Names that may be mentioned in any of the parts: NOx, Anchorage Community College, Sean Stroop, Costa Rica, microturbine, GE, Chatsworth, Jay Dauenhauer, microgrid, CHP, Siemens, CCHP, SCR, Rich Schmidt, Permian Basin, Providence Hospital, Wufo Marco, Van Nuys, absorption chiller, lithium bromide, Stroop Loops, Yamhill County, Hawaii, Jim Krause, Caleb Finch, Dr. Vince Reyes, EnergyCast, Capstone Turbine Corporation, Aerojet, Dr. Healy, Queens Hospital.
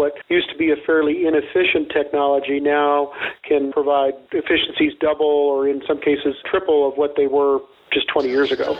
what used to be a fairly inefficient technology now can provide efficiencies double or in some cases triple of what they were just 20 years ago.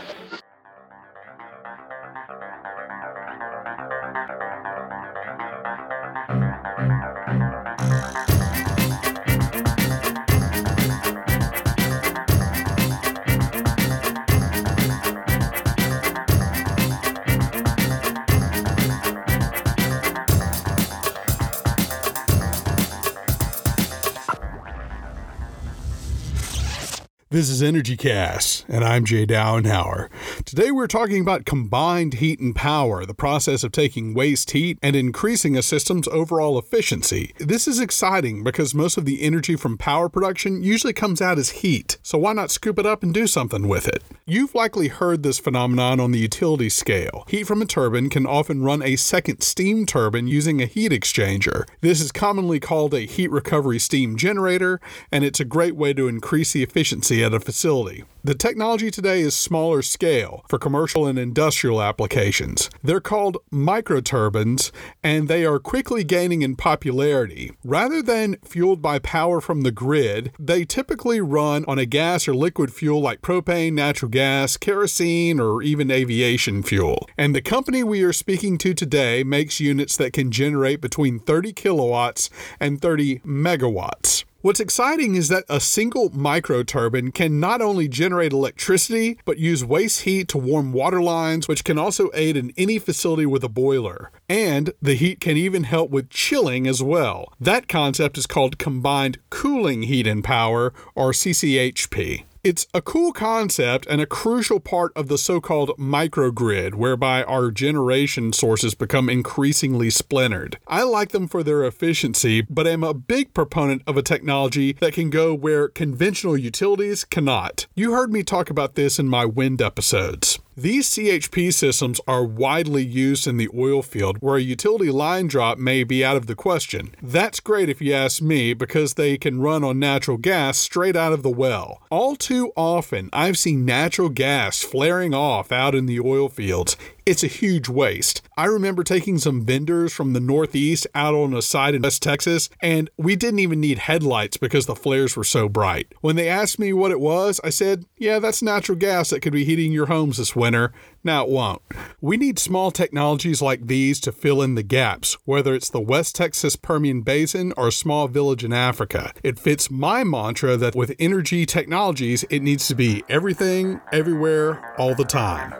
This is EnergyCast, and I'm Jay Dauenhauer. Today we're talking about combined heat and power, the process of taking waste heat and increasing a system's overall efficiency. This is exciting because most of the energy from power production usually comes out as heat, so why not scoop it up and do something with it? You've likely heard this phenomenon on the utility scale. Heat from a turbine can often run a second steam turbine using a heat exchanger. This is commonly called a heat recovery steam generator, and it's a great way to increase the efficiency at a facility. The technology today is smaller scale for commercial and industrial applications. They're called microturbines, and they are quickly gaining in popularity. Rather than fueled by power from the grid, they typically run on a gas or liquid fuel like propane, natural gas, kerosene, or even aviation fuel. And the company we are speaking to today makes units that can generate between 30 kilowatts and 30 megawatts. What's exciting is that a single microturbine can not only generate electricity, but use waste heat to warm water lines, which can also aid in any facility with a boiler. And the heat can even help with chilling as well. That concept is called combined cooling heat and power, or CCHP. It's a cool concept and a crucial part of the so-called microgrid, whereby our generation sources become increasingly splintered. I like them for their efficiency, but I'm a big proponent of a technology that can go where conventional utilities cannot. You heard me talk about this in my wind episodes. These CHP systems are widely used in the oil field, where a utility line drop may be out of the question. That's great if you ask me, because they can run on natural gas straight out of the well. All too often, I've seen natural gas flaring off out in the oil fields. It's a huge waste. I remember taking some vendors from the Northeast out on a site in West Texas, and we didn't even need headlights because the flares were so bright. When they asked me what it was, I said, yeah, that's natural gas that could be heating your homes this winter. Now it won't. We need small technologies like these to fill in the gaps, whether it's the West Texas Permian Basin or a small village in Africa. It fits my mantra that with energy technologies, it needs to be everything, everywhere, all the time.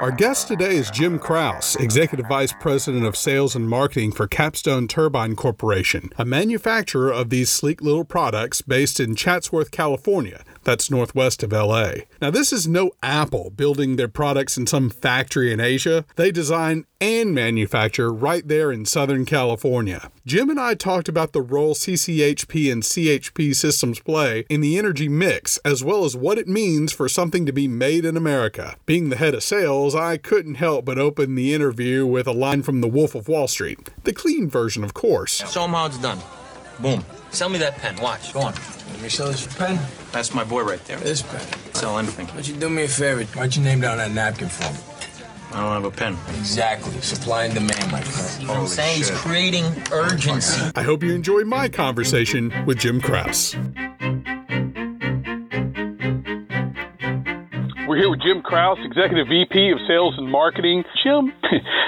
Our guest today is Jim Krause, Executive Vice President of Sales and Marketing for Capstone Turbine Corporation, a manufacturer of these sleek little products based in Chatsworth, California. That's northwest of LA. Now, this is no Apple building their products in some factory in Asia. They design and manufacture right there in Southern California. Jim and I talked about the role CCHP and CHP systems play in the energy mix, as well as what it means for something to be made in America. Being the head of sales, I couldn't help but open the interview with a line from The Wolf of Wall Street. The clean version, of course. Show them how it's done. Boom. Sell me that pen. Watch. Go on. You sell this pen? That's my boy right there. This pen? Sell anything. Why don't you do me a favor? Why don't you name down that napkin for me? I don't have a pen. Exactly. Supply and demand, my friend. You know what I'm saying? He's creating urgency. I hope you enjoy my conversation with Jim Krause. We're here with Jim Krause, Executive VP of Sales and Marketing. Jim,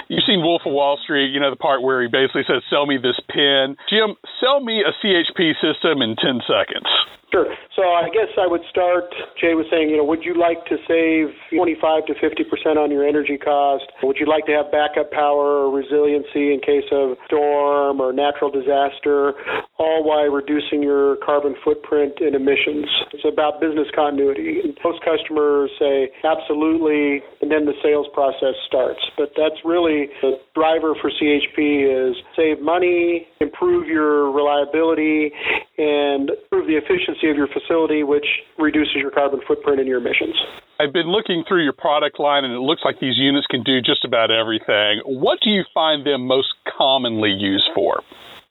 you've seen Wolf of Wall Street, you know, the part where he basically says, sell me this pen. Jim, sell me a CHP system in 10 seconds. Sure. So I guess I would start, Jay was saying, you know, would you like to save 25 to 50% on your energy cost? Would you like to have backup power or resiliency in case of storm or natural disaster, all while reducing your carbon footprint and emissions? It's about business continuity. Most customers say, absolutely, and then the sales process starts. But that's really the driver for CHP is save money, improve your reliability, and improve the efficiency of your facility, which reduces your carbon footprint and your emissions. I've been looking through your product line, and it looks like these units can do just about everything. What do you find them most commonly used for?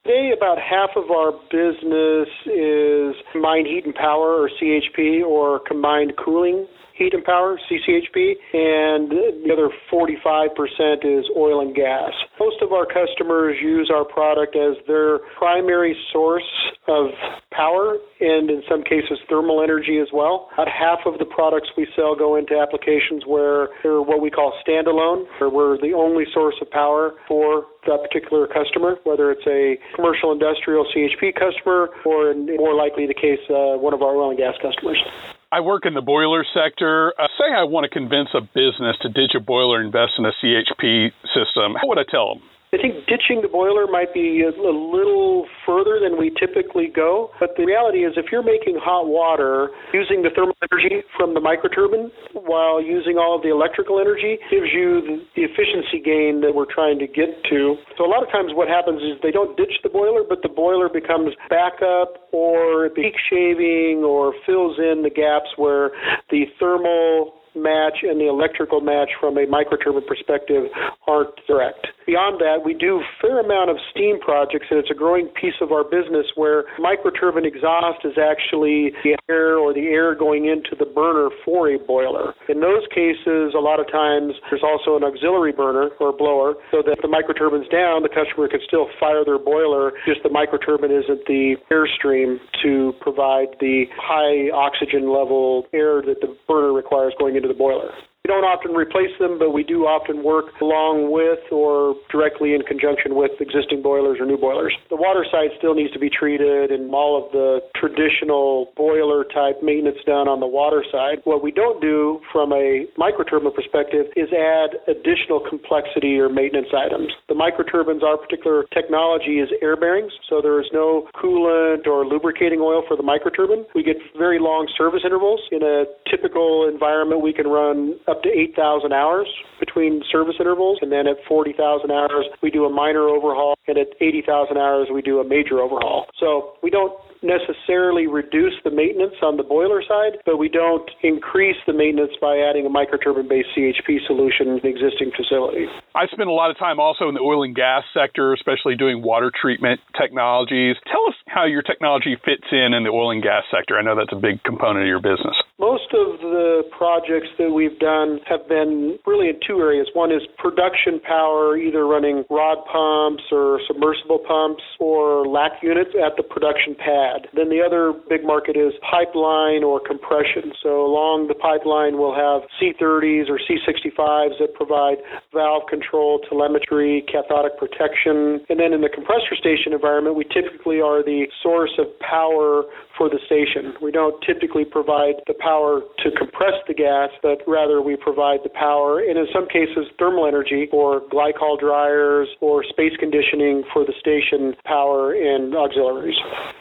Today, about half of our business is combined heat and power, or CHP, or combined cooling heat and power, CCHP, and the other 45% is oil and gas. Most of our customers use our product as their primary source of power and in some cases thermal energy as well. About half of the products we sell go into applications where they're what we call standalone, where we're the only source of power for that particular customer, whether it's a commercial industrial CHP customer or, in more likely the case, one of our oil and gas customers. I work in the boiler sector. Say I want to convince a business to ditch a boiler, invest in a CHP system. How would I tell them? I think ditching the boiler might be a little further than we typically go, but the reality is if you're making hot water using the thermal energy from the microturbine while using all of the electrical energy, gives you the efficiency gain that we're trying to get to. So a lot of times what happens is they don't ditch the boiler, but the boiler becomes backup or peak shaving or fills in the gaps where the thermal match and the electrical match from a microturbine perspective aren't direct. Beyond that, we do a fair amount of steam projects, and it's a growing piece of our business where microturbine exhaust is actually the air going into the burner for a boiler. In those cases, a lot of times there's also an auxiliary burner or blower, so that if the microturbine's down, the customer can still fire their boiler, just the microturbine isn't the airstream to provide the high oxygen level air that the burner requires going into the boiler. We don't often replace them, but we do often work along with or directly in conjunction with existing boilers or new boilers. The water side still needs to be treated and all of the traditional boiler type maintenance done on the water side. What we don't do from a microturbine perspective is add additional complexity or maintenance items. The microturbines, our particular technology is air bearings, so there is no coolant or lubricating oil for the microturbine. We get very long service intervals. In a typical environment, we can run up to 8,000 hours between service intervals, and then at 40,000 hours, we do a minor overhaul, and at 80,000 hours, we do a major overhaul. So we don't necessarily reduce the maintenance on the boiler side, but we don't increase the maintenance by adding a microturbine-based CHP solution in the existing facility. I spend a lot of time also in the oil and gas sector, especially doing water treatment technologies. Tell us how your technology fits in the oil and gas sector. I know that's a big component of your business. Most of the projects that we've done have been really in two areas. One is production power, either running rod pumps or submersible pumps or LAC units at the production pad. Then the other big market is pipeline or compression. So along the pipeline, we'll have C30s or C65s that provide valve control, telemetry, cathodic protection. And then in the compressor station environment, we typically are the source of power for the station. We don't typically provide the power to compress the gas, but rather we provide the power, and in some cases thermal energy or glycol dryers or space conditioning for the station power and auxiliaries.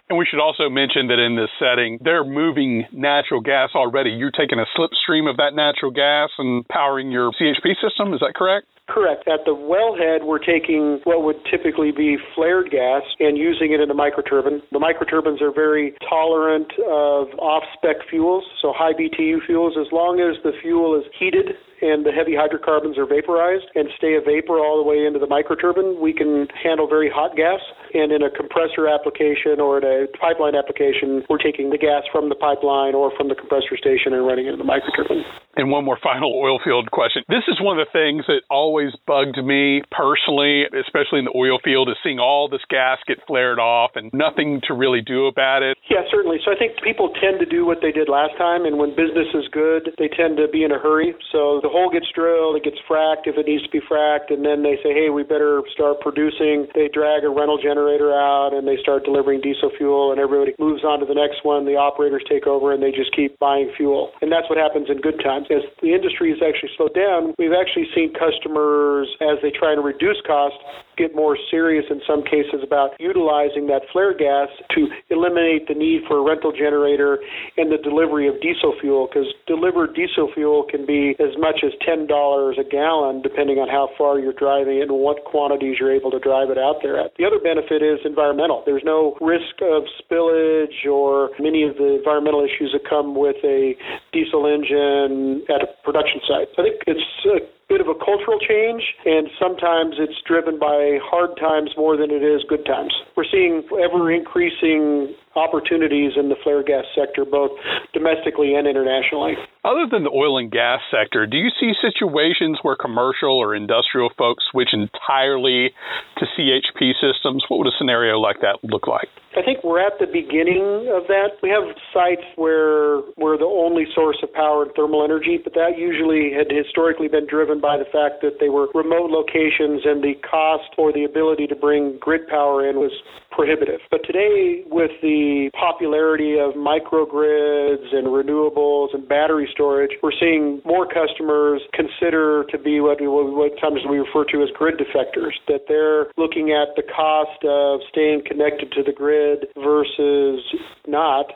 And we should also mention that in this setting, they're moving natural gas already. You're taking a slipstream of that natural gas and powering your CHP system, is that correct? Correct. At the wellhead, we're taking what would typically be flared gas and using it in the microturbine. The microturbines are very tolerant of off-spec fuels, so high BTU fuels, as long as the fuel is heated and the heavy hydrocarbons are vaporized and stay a vapor all the way into the microturbine, we can handle very hot gas. And in a compressor application or in a pipeline application, we're taking the gas from the pipeline or from the compressor station and running it in the microturbine. And one more final oil field question. This is one of the things that always bugged me personally, especially in the oil field, is seeing all this gas get flared off and nothing to really do about it. Yeah, certainly. So I think people tend to do what they did last time, and when business is good, they tend to be in a hurry. So the hole gets drilled, it gets fracked if it needs to be fracked, and then they say, hey, we better start producing. They drag a rental generator out, and they start delivering diesel fuel, and everybody moves on to the next one. The operators take over, and they just keep buying fuel. And that's what happens in good times. As the industry has actually slowed down, we've actually seen customers, as they try to reduce costs, get more serious in some cases about utilizing that flare gas to eliminate the need for a rental generator and the delivery of diesel fuel, because delivered diesel fuel can be as much as $10 a gallon, depending on how far you're driving it and what quantities you're able to drive it out there at. The other benefit is environmental. There's no risk of spillage or many of the environmental issues that come with a diesel engine at a production site. I think it's a bit of a cultural change, and sometimes it's driven by hard times more than it is good times. We're seeing ever-increasing opportunities in the flare gas sector, both domestically and internationally. Other than the oil and gas sector, do you see situations where commercial or industrial folks switch entirely to CHP systems? What would a scenario like that look like? I think we're at the beginning of that. We have sites where we're the only source of power and thermal energy, but that usually had historically been driven by the fact that they were remote locations and the cost or the ability to bring grid power in was prohibitive. But today, with the popularity of microgrids and renewables and battery storage, we're seeing more customers consider to be what sometimes we refer to as grid defectors, that they're looking at the cost of staying connected to the grid versus not,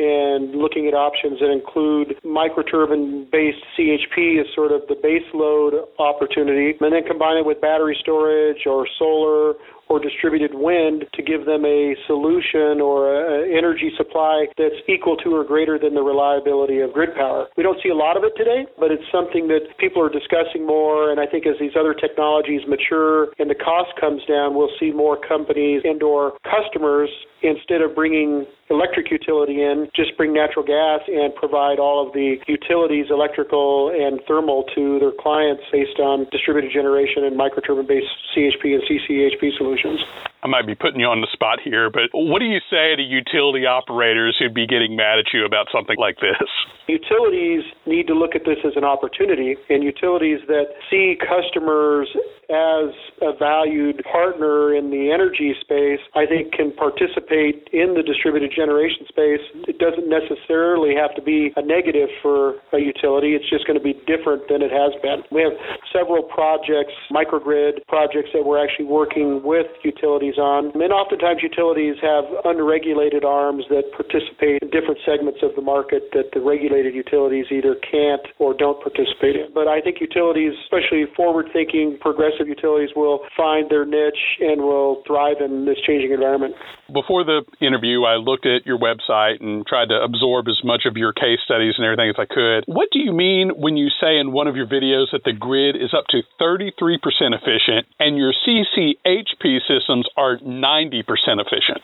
and looking at options that include microturbine-based CHP as sort of the base load opportunity, and then combine it with battery storage or solar or distributed wind to give them a solution or an energy supply that's equal to or greater than the reliability of grid power. We don't see a lot of it today, but it's something that people are discussing more, and I think as these other technologies mature and the cost comes down, we'll see more companies and or customers, instead of bringing electric utility in, just bring natural gas and provide all of the utilities, electrical and thermal, to their clients based on distributed generation and microturbine-based CHP and CCHP solutions. I might be putting you on the spot here, but what do you say to utility operators who'd be getting mad at you about something like this? Utilities need to look at this as an opportunity, and utilities that see customers as a valued partner in the energy space, I think, can participate in the distributed generation space. It doesn't necessarily have to be a negative for a utility. It's just going to be different than it has been. We have several projects, microgrid projects, that we're actually working with utilities on. And oftentimes utilities have unregulated arms that participate in different segments of the market that the regulated utilities either can't or don't participate in. But I think utilities, especially forward-thinking, progressive utilities, will find their niche and will thrive in this changing environment. Before the interview, I looked at your website and tried to absorb as much of your case studies and everything as I could. What do you mean when you say in one of your videos that the grid is up to 33% efficient and your CCHP systems are 90% efficient?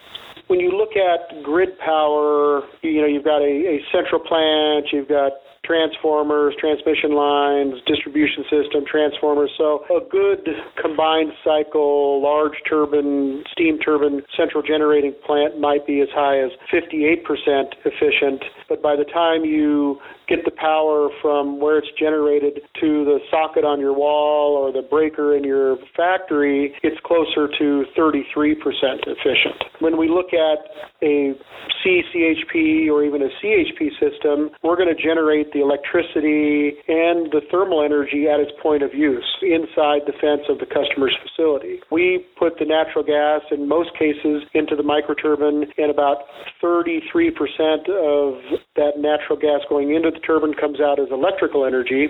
When you look at grid power, you've got a central plant, you've got transformers, transmission lines, distribution system, transformers. So a good combined cycle, large turbine, steam turbine, central generating plant might be as high as 58% efficient. But by the time you get the power from where it's generated to the socket on your wall or the breaker in your factory, it's closer to 33% efficient. When we look at a CCHP or even a CHP system, we're going to generate the electricity and the thermal energy at its point of use inside the fence of the customer's facility. We put the natural gas, in most cases, into the microturbine, and about 33% of that natural gas going into the turbine comes out as electrical energy.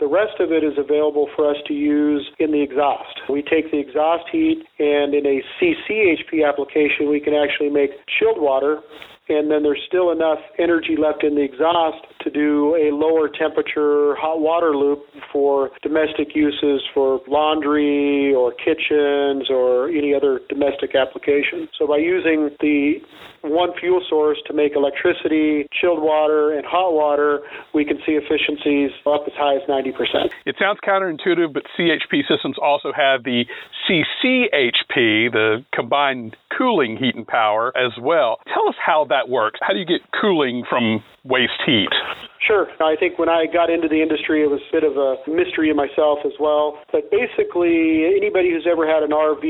The rest of it is available for us to use in the exhaust. We take the exhaust heat, and in a CCHP application, we can actually make chilled water, and then there's still enough energy left in the exhaust to do a lower temperature hot water loop for domestic uses, for laundry or kitchens or any other domestic application. So by using the one fuel source to make electricity, chilled water, and hot water, we can see efficiencies up as high as 90%. It sounds counterintuitive, but CHP systems also have the CCHP, the combined cooling heat and power, as well. Tell us how that works. How do you get cooling from waste heat? Sure. I think when I got into the industry, it was a bit of a mystery in myself as well. But basically, anybody who's ever had an RV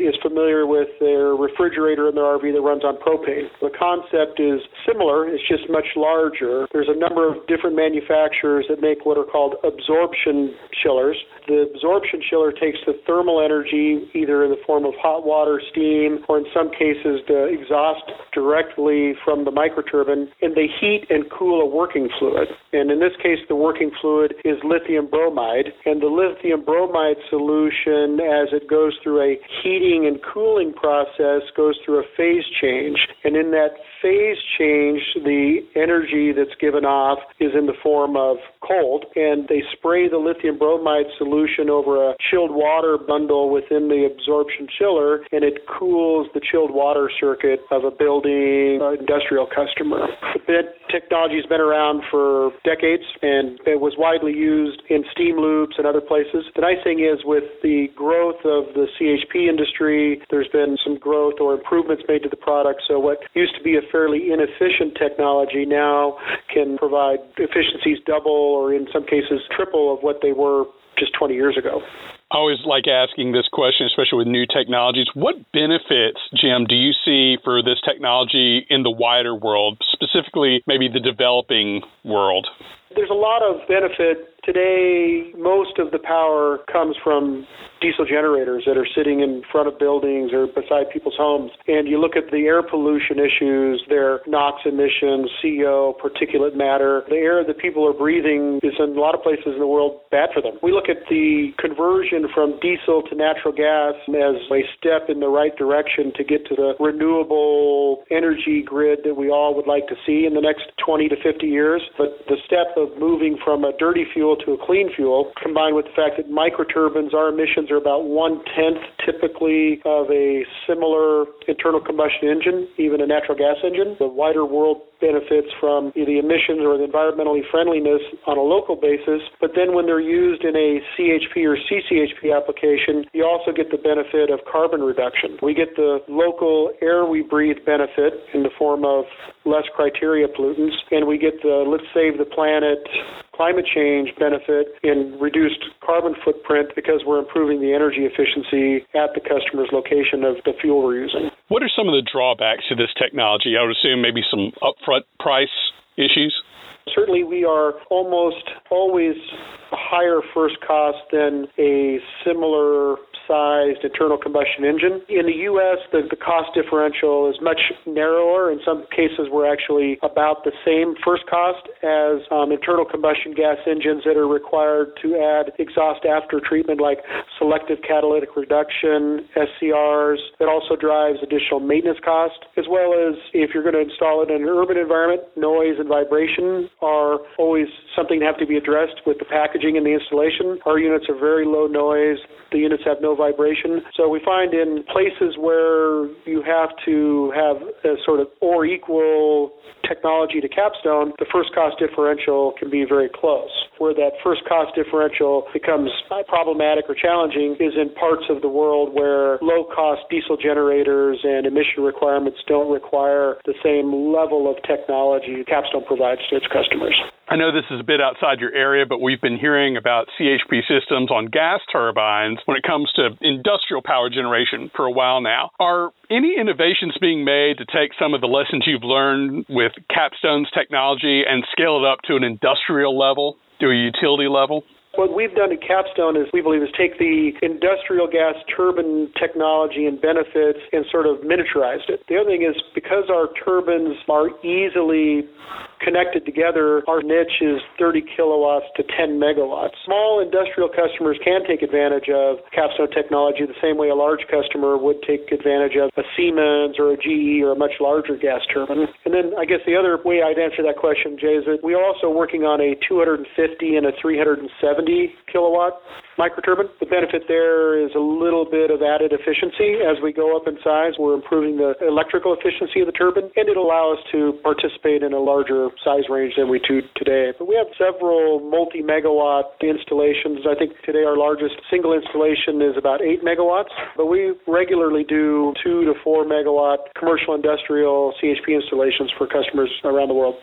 is familiar with their refrigerator in their RV that runs on propane. The concept is similar. It's just much larger. There's a number of different manufacturers that make what are called absorption chillers. The absorption chiller takes the thermal energy, either in the form of hot water, steam, or in some cases, the exhaust directly from the microturbine, and they heat and cool a working fluid. And in this case, the working fluid is lithium bromide, and the lithium bromide solution, as it goes through a heating and cooling process, goes through a phase change. And in that phase change, the energy that's given off is in the form of cold, and they spray the lithium bromide solution over a chilled water bundle within the absorption chiller, and it cools the chilled water circuit of a building, industrial customer. That technology has been around for decades, and it was widely used in steam loops and other places. The nice thing is, with the growth of the CHP industry, there's been some growth or improvements made to the product, so what used to be a fairly inefficient technology now can provide efficiencies double or in some cases triple of what they were just 20 years ago. I always like asking this question, especially with new technologies. What benefits, Jim, do you see for this technology in the wider world, specifically maybe the developing world? There's a lot of benefit. Today, most of the power comes from diesel generators that are sitting in front of buildings or beside people's homes. And you look at the air pollution issues, their NOx emissions, CO, particulate matter. The air that people are breathing is in a lot of places in the world bad for them. We look at the conversion from diesel to natural gas as a step in the right direction to get to the renewable energy grid that we all would like to see in the next 20 to 50 years. But the step of moving from a dirty fuel to a clean fuel, combined with the fact that microturbines, our emissions are about 1/10 typically of a similar internal combustion engine, even a natural gas engine. The wider world benefits from the emissions or the environmentally friendliness on a local basis, but then when they're used in a CHP or CCHP application, you also get the benefit of carbon reduction. We get the local air we breathe benefit in the form of less criteria pollutants, and we get the let's save the planet climate change benefit in reduced carbon footprint because we're improving the energy efficiency at the customer's location of the fuel we're using. What are some of the drawbacks to this technology? I would assume maybe some upfront price issues. Certainly, we are almost always a higher first cost than a similar sized internal combustion engine. In the U.S., the cost differential is much narrower. In some cases, we're actually about the same first cost as internal combustion gas engines that are required to add exhaust after treatment like selective catalytic reduction, SCRs. That also drives additional maintenance cost, as well as if you're going to install it in an urban environment, noise and vibration are always something that have to be addressed with the packaging and the installation. Our units are very low noise. The units have no vibration. So we find in places where you have to have a sort of or equal technology to Capstone, the first cost differential can be very close. Where that first cost differential becomes problematic or challenging is in parts of the world where low-cost diesel generators and emission requirements don't require the same level of technology Capstone provides to its customers. I know this is a bit outside your area, but we've been hearing about CHP systems on gas turbines when it comes to industrial power generation for a while now. Are any innovations being made to take some of the lessons you've learned with Capstone's technology and scale it up to an industrial level, to a utility level? What we've done at Capstone is, we believe, is take the industrial gas turbine technology and benefits and sort of miniaturized it. The other thing is, because our turbines are easily connected together, our niche is 30 kilowatts to 10 megawatts. Small industrial customers can take advantage of Capstone technology the same way a large customer would take advantage of a Siemens or a GE or a much larger gas turbine. And then I guess the other way I'd answer that question, Jay, is that we are also working on a 250 and a 370 kilowatt microturbine. The benefit there is a little bit of added efficiency. As we go up in size, we're improving the electrical efficiency of the turbine, and it'll allow us to participate in a larger size range than we do today. But we have several multi-megawatt installations. I think today our largest single installation is about 8 megawatts, but we regularly do 2 to 4 megawatt commercial industrial CHP installations for customers around the world.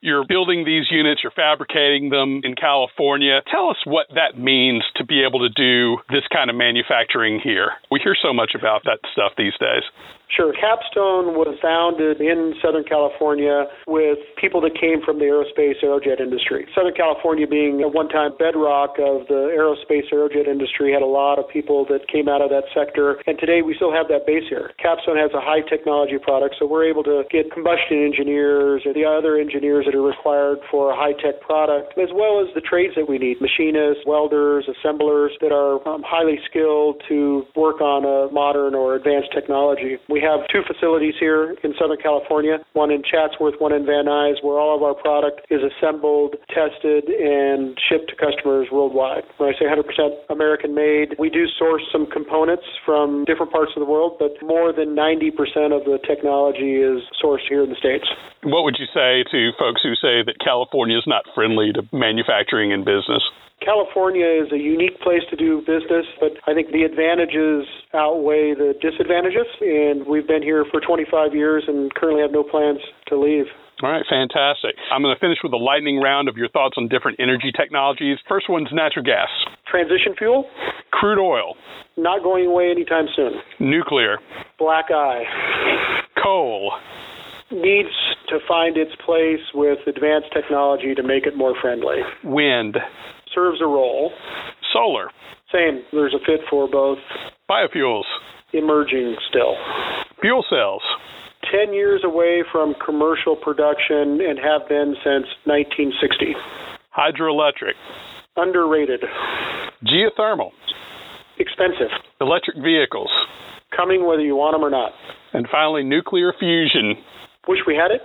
You're building these units, you're fabricating them in California. Tell us what that means to be able to do this kind of manufacturing here. We hear so much about that stuff these days. Sure. Capstone was founded in Southern California with people that came from the aerospace aerojet industry. Southern California being a one-time bedrock of the aerospace aerojet industry, had a lot of people that came out of that sector, and today we still have that base here. Capstone has a high technology product, so we're able to get combustion engineers or the other engineers that are required for a high-tech product, as well as the trades that we need, machinists, welders, assemblers that are highly skilled to work on a modern or advanced technology. We have two facilities here in Southern California, one in Chatsworth, one in Van Nuys, where all of our product is assembled, tested, and shipped to customers worldwide. When I say 100% American-made, we do source some components from different parts of the world, but more than 90% of the technology is sourced here in the States. What would you say to folks who say that California is not friendly to manufacturing and business? California is a unique place to do business, but I think the advantages outweigh the disadvantages, and we've been here for 25 years and currently have no plans to leave. All right, fantastic. I'm going to finish with a lightning round of your thoughts on different energy technologies. First one's natural gas. Transition fuel. Crude oil. Not going away anytime soon. Nuclear. Black eye. Coal. Needs to find its place with advanced technology to make it more friendly. Wind. Serves a role. Solar. Same. There's a fit for both. Biofuels. Emerging still. Fuel cells. 10 years away from commercial production and have been since 1960. Hydroelectric. Underrated. Geothermal. Expensive. Electric vehicles. Coming whether you want them or not. And finally, nuclear fusion. Wish we had it.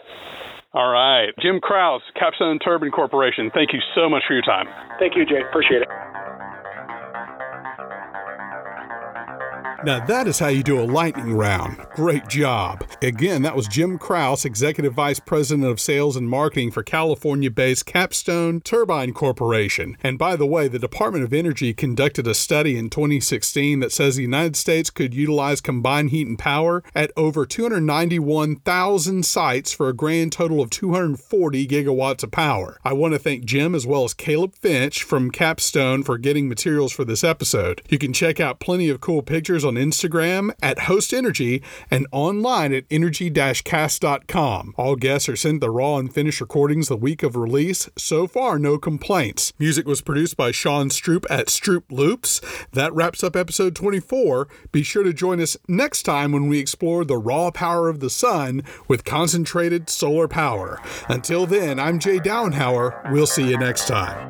All right. Jim Krause, Capstone Turbine Corporation, thank you so much for your time. Thank you, Jay. Appreciate it. Now, that is how you do a lightning round. Great job. Again, that was Jim Krause, Executive Vice President of Sales and Marketing for California-based Capstone Turbine Corporation. And by the way, the Department of Energy conducted a study in 2016 that says the United States could utilize combined heat and power at over 291,000 sites for a grand total of 240 gigawatts of power. I want to thank Jim as well as Caleb Finch from Capstone for getting materials for this episode. You can check out plenty of cool pictures on Instagram at Host Energy and online at energy-cast.com. All guests are sent the raw and finished recordings the week of release. So far, no complaints. Music was produced by Sean Stroop at Stroop Loops. That wraps up episode 24. Be sure to join us next time when we explore the raw power of the sun with concentrated solar power. Until then, I'm Jay Dauenhauer. We'll see you next time.